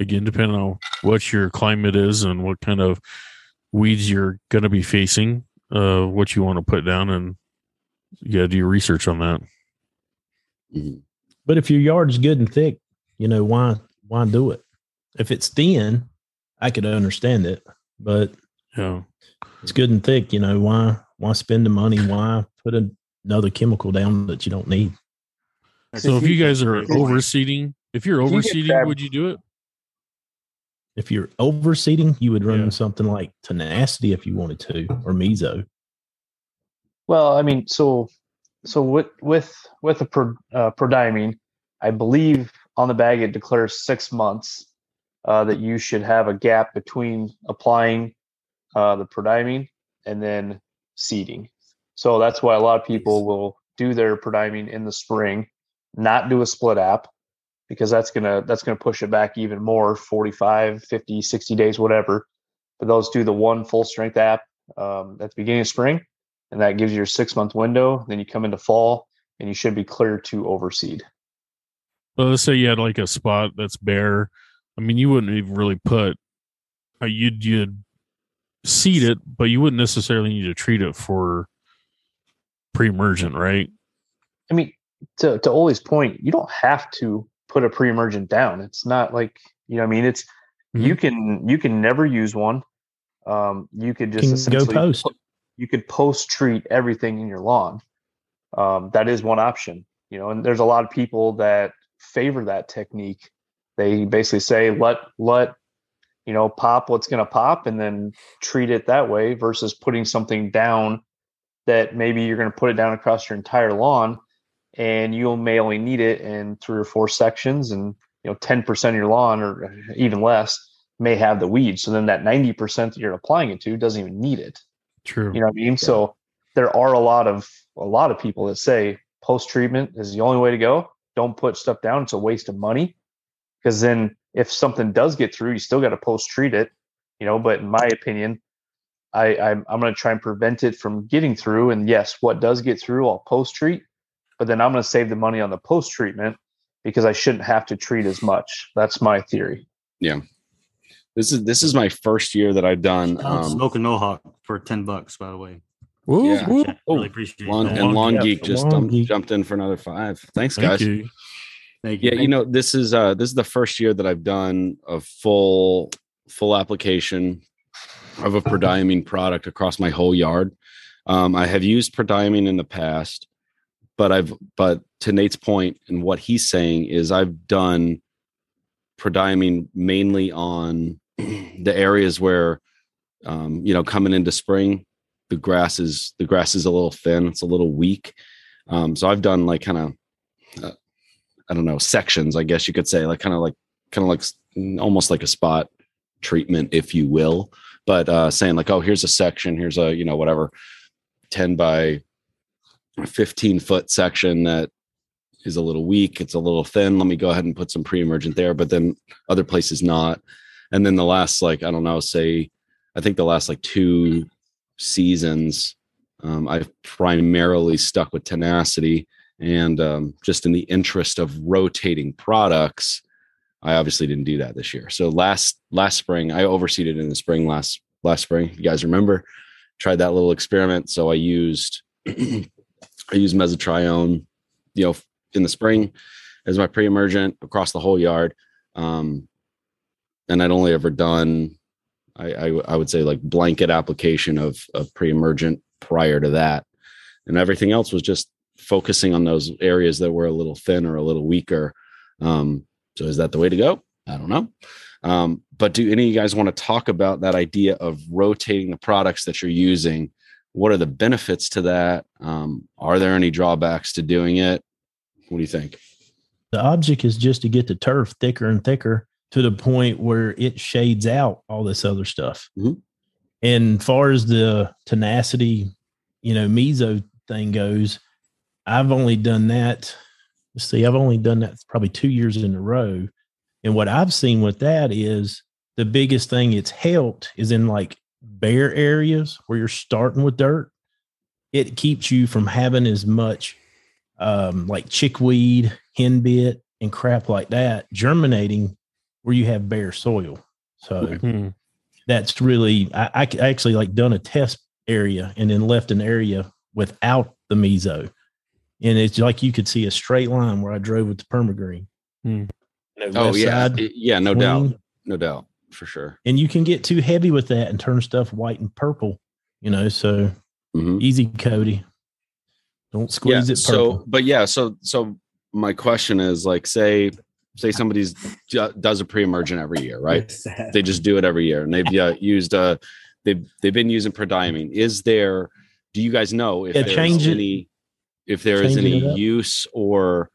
Again, depending on what your climate is and what kind of weeds you're going to be facing, uh, what you want to put down, and you got to do research on that. But if your yard's good and thick, you know, why why do it? If it's thin, I could understand it, but yeah. it's good and thick, you know, why why spend the money? Why put another chemical down that you don't need? So if you guys are overseeding, if you're overseeding, would you do it? If you're overseeding, you would run yeah. something like Tenacity if you wanted to, or Meso. Well, I mean, so so with with with a pro, uh, prodiamine, I believe on the bag it declares six months uh, that you should have a gap between applying uh, the prodiamine and then seeding. So that's why a lot of people will do their prodiamine in the spring, not do a split app, because that's going to that's going to push it back even more, forty-five, fifty, sixty days, whatever. But those do the one full strength app um, at the beginning of spring, and that gives you your six month window. Then you come into fall and you should be clear to overseed. Well, let's say you had like a spot that's bare. I mean, you wouldn't even really put, uh, you'd, you'd seed it, but you wouldn't necessarily need to treat it for pre-emergent, right? I mean, to, to Oli's point, you don't have to put a pre-emergent down. It's not like, you know, I mean, it's, mm-hmm. you can, you can never use one. Um, you could just you essentially, go post. You could post treat everything in your lawn. Um, that is one option, you know, and there's a lot of people that favor that technique. They basically say, let, let, you know, pop what's going to pop and then treat it that way versus putting something down that maybe you're going to put it down across your entire lawn and you may only need it in three or four sections, and, you know, ten percent of your lawn or even less may have the weeds. So then that ninety percent that you're applying it to doesn't even need it. True. You know what I mean? Yeah. So there are a lot of, a lot of people that say post-treatment is the only way to go. Don't put stuff down. It's a waste of money. Because then if something does get through, you still got to post-treat it, you know, but in my opinion, I, I'm, I'm going to try and prevent it from getting through. And yes, what does get through, I'll post-treat, but then I'm going to save the money on the post-treatment because I shouldn't have to treat as much. That's my theory. Yeah. This is, this is my first year that I've done. Um, Smoke a Nohawk for ten bucks, by the way. Woo, yeah. Woo. Oh, really appreciate Long, that. And Long yeah, Geek just Long dumped, Geek. jumped in for another five. Thanks, Thank guys. You. Thank you. Yeah, you know, this is uh, this is the first year that I've done a full full application of a Prodiamine product across my whole yard. Um, I have used Prodiamine in the past, but I've but to Nate's point and what he's saying is I've done Prodiamine mainly on the areas where um, you know, coming into spring, the grass is the grass is a little thin, it's a little weak. Um, so I've done like kind of. Uh, I don't know, sections, I guess you could say, like kind of like kind of like almost like a spot treatment, if you will, but uh, saying like, oh, here's a section, here's a, you know, whatever ten by fifteen foot section that is a little weak. It's a little thin. Let me go ahead and put some pre-emergent there, but then other places not. And then the last, like, I don't know, say, I think the last like two seasons, um, I've primarily stuck with Tenacity. And um, just in the interest of rotating products, I obviously didn't do that this year. So last last spring, I overseeded in the spring last last spring. You guys remember? Tried that little experiment. So I used I used Mesotrione, you know, in the spring as my pre-emergent across the whole yard. Um, and I'd only ever done, I, I I would say like blanket application of of pre-emergent prior to that, and everything else was just focusing on those areas that were a little thin or a little weaker. Um, so is that the way to go? I don't know. Um, but do any of you guys want to talk about that idea of rotating the products that you're using? What are the benefits to that? Um, are there any drawbacks to doing it? What do you think? The object is just to get the turf thicker and thicker to the point where it shades out all this other stuff. Mm-hmm. And far as the Tenacity, you know, meso thing goes, I've only done that. Let's see, I've only done that probably two years in a row. And what I've seen with that is the biggest thing it's helped is in like bare areas where you're starting with dirt. It keeps you from having as much um, like chickweed, henbit, and crap like that germinating where you have bare soil. So mm-hmm. that's really, I, I actually like done a test area and then left an area without the meso. And it's like you could see a straight line where I drove with the permagreen. Hmm. Oh, yeah. It, yeah, no clean. doubt. No doubt, for sure. And you can get too heavy with that and turn stuff white and purple, you know, so mm-hmm. easy, Cody. Don't squeeze yeah, it purple. So, but, yeah, so so my question is, like, say say somebody's does a pre-emergent every year, right? They just do it every year. And they've uh, used uh, – they've, they've been using Prodiamine. Is there – do you guys know if yeah, there's any – if there is any use or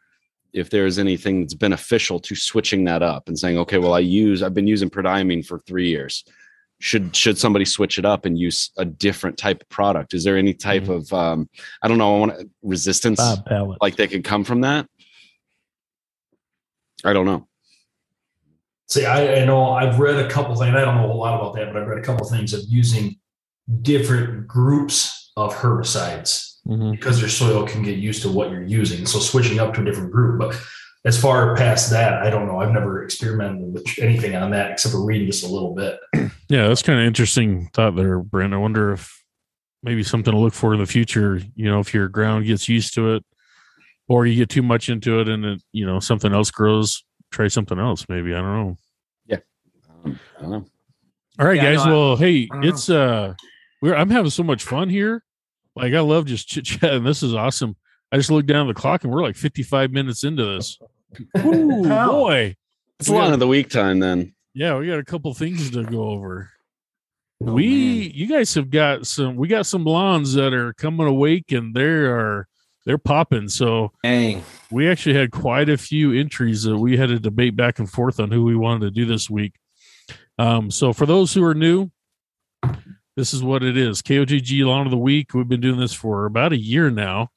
if there is anything that's beneficial to switching that up and saying, okay, well, I use, I've been using Prodiamine for three years. Should, should somebody switch it up and use a different type of product? Is there any type mm-hmm. of, um, I don't know, I want resistance like that could come from that? I don't know. See, I, I know I've read a couple things. I don't know a lot about that, but I've read a couple of things of using different groups of herbicides. Mm-hmm. Because your soil can get used to what you're using. So switching up to a different group, but as far past that, I don't know. I've never experimented with anything on that except for reading just a little bit. Yeah, that's kind of interesting thought there, Brent. I wonder if maybe something to look for in the future, you know, if your ground gets used to it or you get too much into it and, it, you know, something else grows, try something else maybe. I don't know. Yeah. Um, I don't know. All right, yeah, guys. No, well, I, hey, I it's uh, we're I'm having so much fun here. Like, I love just chit-chatting. This is awesome. I just looked down at the clock, and we're like fifty-five minutes into this. Ooh, boy. It's Lawn of the Week time, then. Yeah, we got a couple things to go over. Oh, we, man. You guys have got some, we got some lawns that are coming awake, and they are, they're popping. So Dang. We actually had quite a few entries that we had to debate back and forth on who we wanted to do this week. Um, so for those who are new, this is what it is. K O T G Lawn of the Week. We've been doing this for about a year now.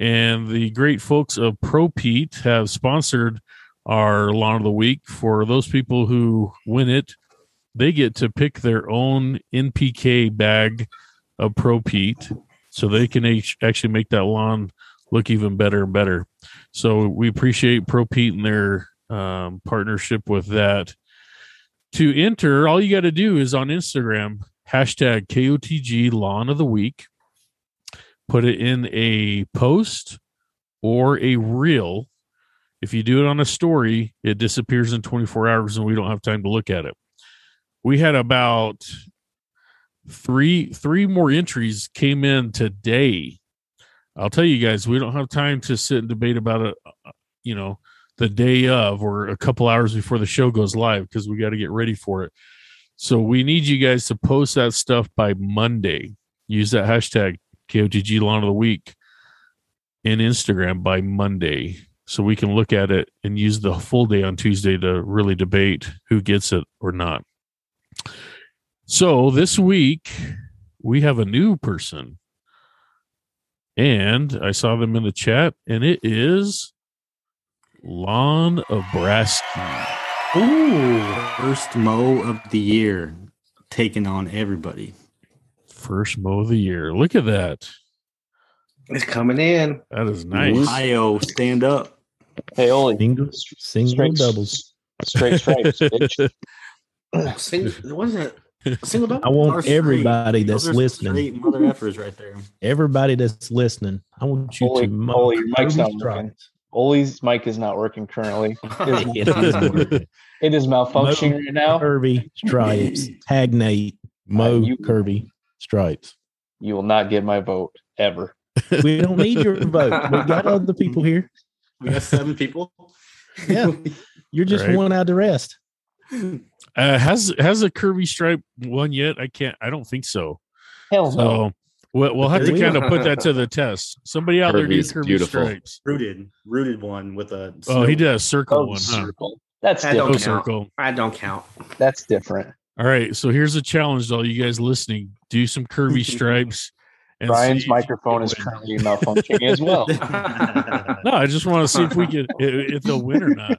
And the great folks of Pro-Pete have sponsored our Lawn of the Week. For those people who win it, they get to pick their own N P K bag of Pro-Pete, so they can actually make that lawn look even better and better. So we appreciate Pro-Pete and their um, partnership with that. To enter, all you got to do is on Instagram, hashtag K O T G Lawn of the Week. Put it in a post or a reel. If you do it on a story, it disappears in twenty-four hours and we don't have time to look at it. We had about three, three more entries came in today. I'll tell you guys, we don't have time to sit and debate about it, you know, the day of or a couple hours before the show goes live, because we got to get ready for it. So we need you guys to post that stuff by Monday. Use that hashtag K O T G Lawn of the Week in Instagram by Monday, so we can look at it and use the full day on Tuesday to really debate who gets it or not. So this week we have a new person, and I saw them in the chat, and it is Lana Brasky. Ooh, first mow of the year, taking on everybody. First mow of the year. Look at that. It's coming in. That is nice. Ohio, stand up. Hey, only single, single straight, doubles. Straight stripes, bitch. Single, what is that? Single double? I want Our everybody straight. that's Those listening. Mother effers right there. Everybody that's listening, I want you Oli, to mow. Oli, your mic's not working. Oli's mic is not working currently. It is, working. It is malfunctioning Mo, right now. Kirby, stripes, Hagnate, Mo, you, Kirby. Stripes. You will not get my vote ever. We don't need your vote. We got other people here. We got seven people. Yeah, you're just right. one out of the rest. Uh, has has a Kirby stripe won yet? I can't. I don't think so. Hell no. So we'll, we'll have to kind of put that to the test. Somebody out Kirby's there needs Kirby stripes. Rooted, rooted one with a. Snow. Oh, he did a circle oh, one. Circle. Huh? That's I don't count. Circle. I don't count. That's different. All right, so here's a challenge to all you guys listening. Do some Kirby stripes. And Brian's microphone is currently malfunctioning as well. No, I just want to see if we can, if they'll win or not.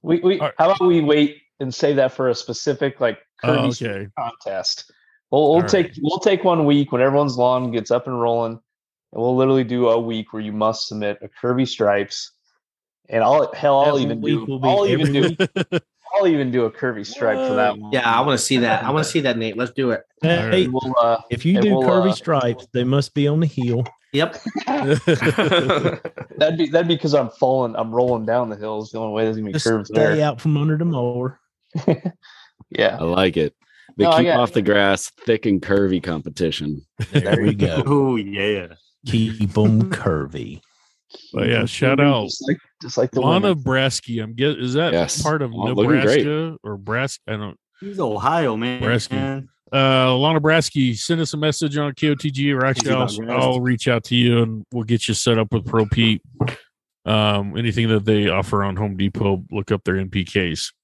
We, we right. How about we wait and save that for a specific like Kirby oh, okay. contest? We'll, we'll take right. we'll take one week when everyone's lawn gets up and rolling, and we'll literally do a week where you must submit a Kirby stripes. And I'll hell, I'll even do, I'll even do. I'll even do a curvy stripe for that one. Yeah, I want to see that. I want to see that, Nate. Let's do it. Hey, we'll, uh, if you do we'll, curvy uh, stripes, they must be on the heel. Yep. that'd be that'd be because I'm falling. I'm rolling down the hills. The only way there's gonna be Just curves stay there. Stay out from under the mower. Yeah, I like it. The no, keep got, off the grass, thick and curvy competition. There we go. Oh yeah, keep them curvy. But yeah, shout out just like, just like the Lana Brasky. I'm get is that yes. part of oh, Nebraska or Brask? I don't. He's Ohio man. Brasky. Uh, Lana Brasky, send us a message on K O T G, or actually, I'll, I'll reach out to you and we'll get you set up with Pro-Pete. Um, anything that they offer on Home Depot, look up their N P Ks.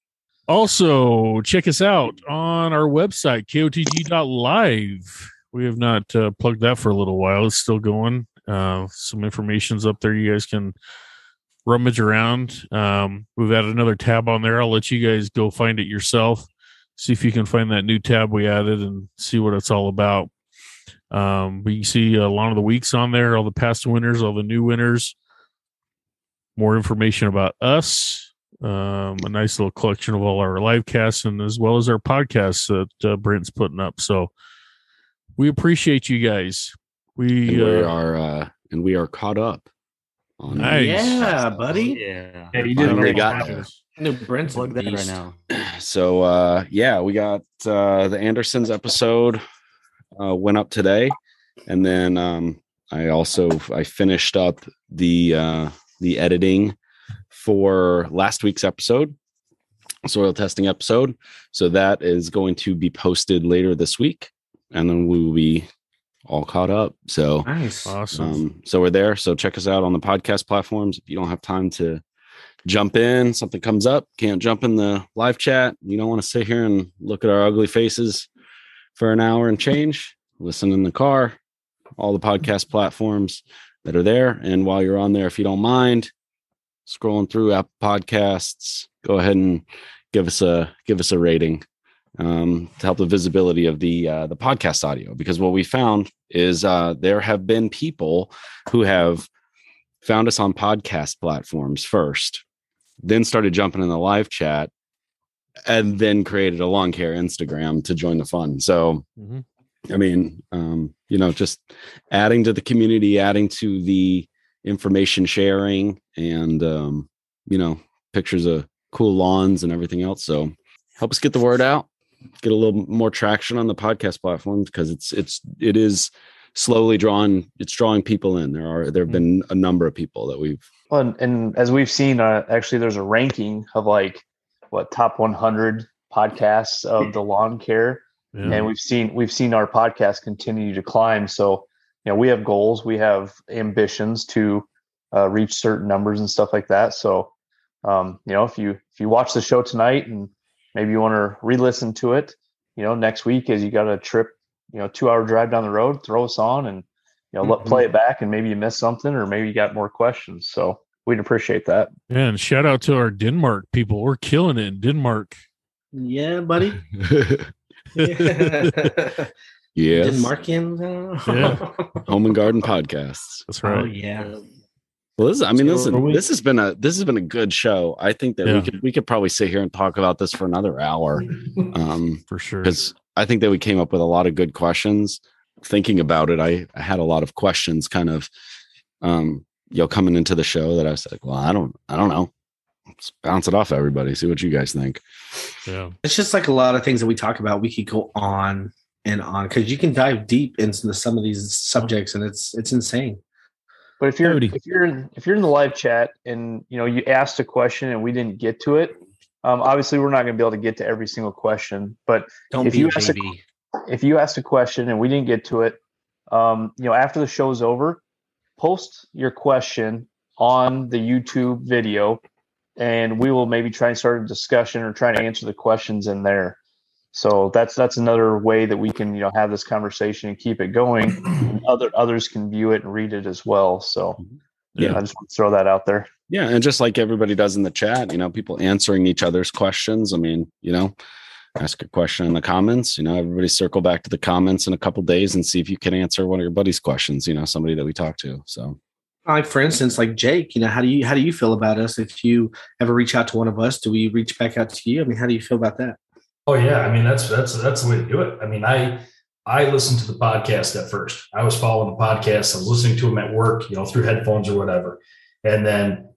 Also, check us out on our website, K O T G dot live. We have not uh, plugged that for a little while. It's still going. Uh, some information's up there. You guys can rummage around. Um, we've added another tab on there. I'll let you guys go find it yourself. See if you can find that new tab we added and see what it's all about. Um, but you can see a lot of the weeks on there, all the past winners, all the new winners. more information about us, um, a nice little collection of all our live casts, and as well as our podcasts that uh, Brent's putting up. So we appreciate you guys. We, and we uh, are uh, and we are caught up. On nice. Yeah, buddy. Yeah, yeah, you did. We got Brent's plugged that right now. So uh, yeah, we got uh, the Anderson's episode uh, went up today, and then um, I also I finished up the uh, the editing for last week's episode, soil testing episode. So that is going to be posted later this week, and then we will be all caught up. So nice. Awesome. Um, so we're there. So check us out on the podcast platforms. If you don't have time to jump in, something comes up, can't jump in the live chat, you don't want to sit here and look at our ugly faces for an hour and change, listen in the car, all the podcast platforms that are there. And while you're on there, if you don't mind scrolling through Apple Podcasts, go ahead and give us a, give us a rating. Um, to help the visibility of the uh, the podcast audio, because what we found is uh, there have been people who have found us on podcast platforms first, then started jumping in the live chat, and then created a lawn care Instagram to join the fun. So, mm-hmm. I mean, um, you know, just adding to the community, adding to the information sharing, and um, you know, pictures of cool lawns and everything else. So, help us get the word out. Get a little more traction on the podcast platforms, because it's it's it is slowly drawing it's drawing people in. There are there have been a number of people that we've well, and, and as we've seen, uh, actually, there's a ranking of like what top one hundred podcasts of the lawn care, yeah. and we've seen we've seen our podcast continue to climb. So you know we have goals, we have ambitions to uh, reach certain numbers and stuff like that. So um, you know if you if you watch the show tonight and maybe you want to re-listen to it, you know, next week as you got a trip, you know, two hour drive down the road, throw us on and, you know, mm-hmm. let play it back, and maybe you missed something or maybe you got more questions. So we'd appreciate that. Yeah, and shout out to our Denmark people. We're killing it in Denmark. Yeah, buddy. yeah. Yes. Denmarkian. Yeah. Home and Garden Podcasts. That's right. Oh, yeah. Well, this is, I mean, listen, this has been a this has been a good show. I think that yeah. we could we could probably sit here and talk about this for another hour, um, for sure. Because I think that we came up with a lot of good questions. Thinking about it, I, I had a lot of questions, kind of, um, you know, coming into the show that I was like, well, I don't, I don't know. Let's bounce it off everybody. See what you guys think. Yeah, it's just like a lot of things that we talk about. We could go on and on because you can dive deep into some of these subjects, and it's it's insane. But if you're if you're if you're in the live chat and you know you asked a question and we didn't get to it, um, obviously we're not going to be able to get to every single question. But Don't if you asked a, if you asked a question and we didn't get to it, um, you know after the show's over, post your question on the YouTube video, and we will maybe try and start a discussion or try to answer the questions in there. So that's that's another way that we can you know have this conversation and keep it going. Other others can view it and read it as well. So yeah, you know, I just want to throw that out there. Yeah, and just like everybody does in the chat, you know, people answering each other's questions. I mean, you know, ask a question in the comments. You know, everybody circle back to the comments in a couple of days and see if you can answer one of your buddy's questions. You know, somebody that we talked to. So, like for instance, like Jake, you know, how do you how do you feel about us? If you ever reach out to one of us, do we reach back out to you? I mean, how do you feel about that? Oh yeah, I mean that's that's that's the way to do it. I mean, I I listened to the podcast at first. I was following the podcast. I was listening to them at work, you know, through headphones or whatever, and then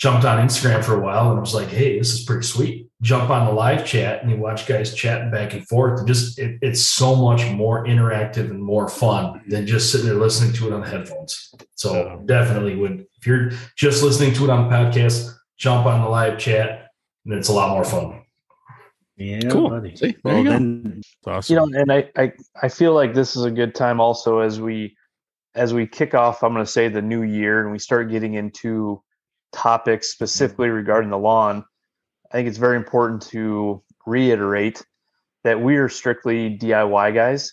jumped on Instagram for a while and I was like, hey, this is pretty sweet. Jump on the live chat and you watch guys chatting back and forth. And just it, it's so much more interactive and more fun than just sitting there listening to it on the headphones. So definitely would if you're just listening to it on the podcast, jump on the live chat, and it's a lot more fun. Yeah, cool. Buddy. See, there well, you, then, awesome. You know, and I, I, I feel like this is a good time also as we as we kick off, I'm going to say the new year, and we start getting into topics specifically regarding the lawn. I think it's very important to reiterate that we are strictly D I Y guys.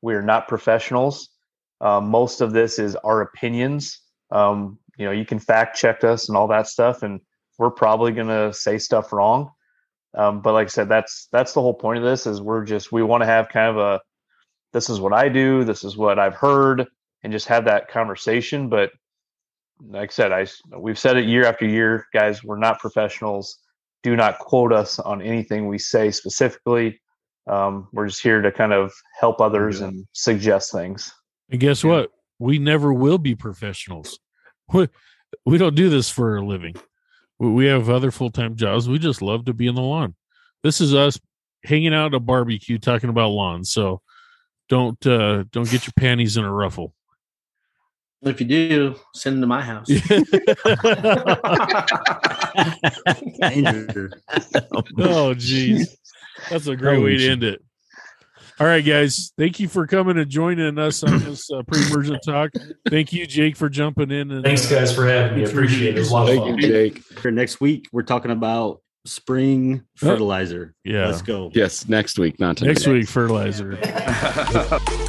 We are not professionals. Uh, most of this is our opinions. Um, you know, you can fact check us and all that stuff, and we're probably going to say stuff wrong. Um, but like I said, that's that's the whole point of this is we're just we want to have kind of a this is what I do. This is what I've heard and just have that conversation. But like I said, I we've said it year after year, guys, we're not professionals. Do not quote us on anything we say specifically. Um, we're just here to kind of help others yeah. and suggest things. And guess yeah. what? We never will be professionals. We, we don't do this for a living. We have other full-time jobs. We just love to be in the lawn. This is us hanging out at a barbecue talking about lawns. So don't uh, don't get your panties in a ruffle. If you do, send them to my house. Oh, geez. That's a great way to end it. All right, guys. Thank you for coming and joining us on this uh, pre-emergent talk. Thank you, Jake, for jumping in. And, Thanks, uh, guys, for having me. I appreciate it. It was a lot of fun. Thank you, Jake. For next week, we're talking about spring fertilizer. Yeah. Let's go. Yes, next week, not today. Next week, fertilizer.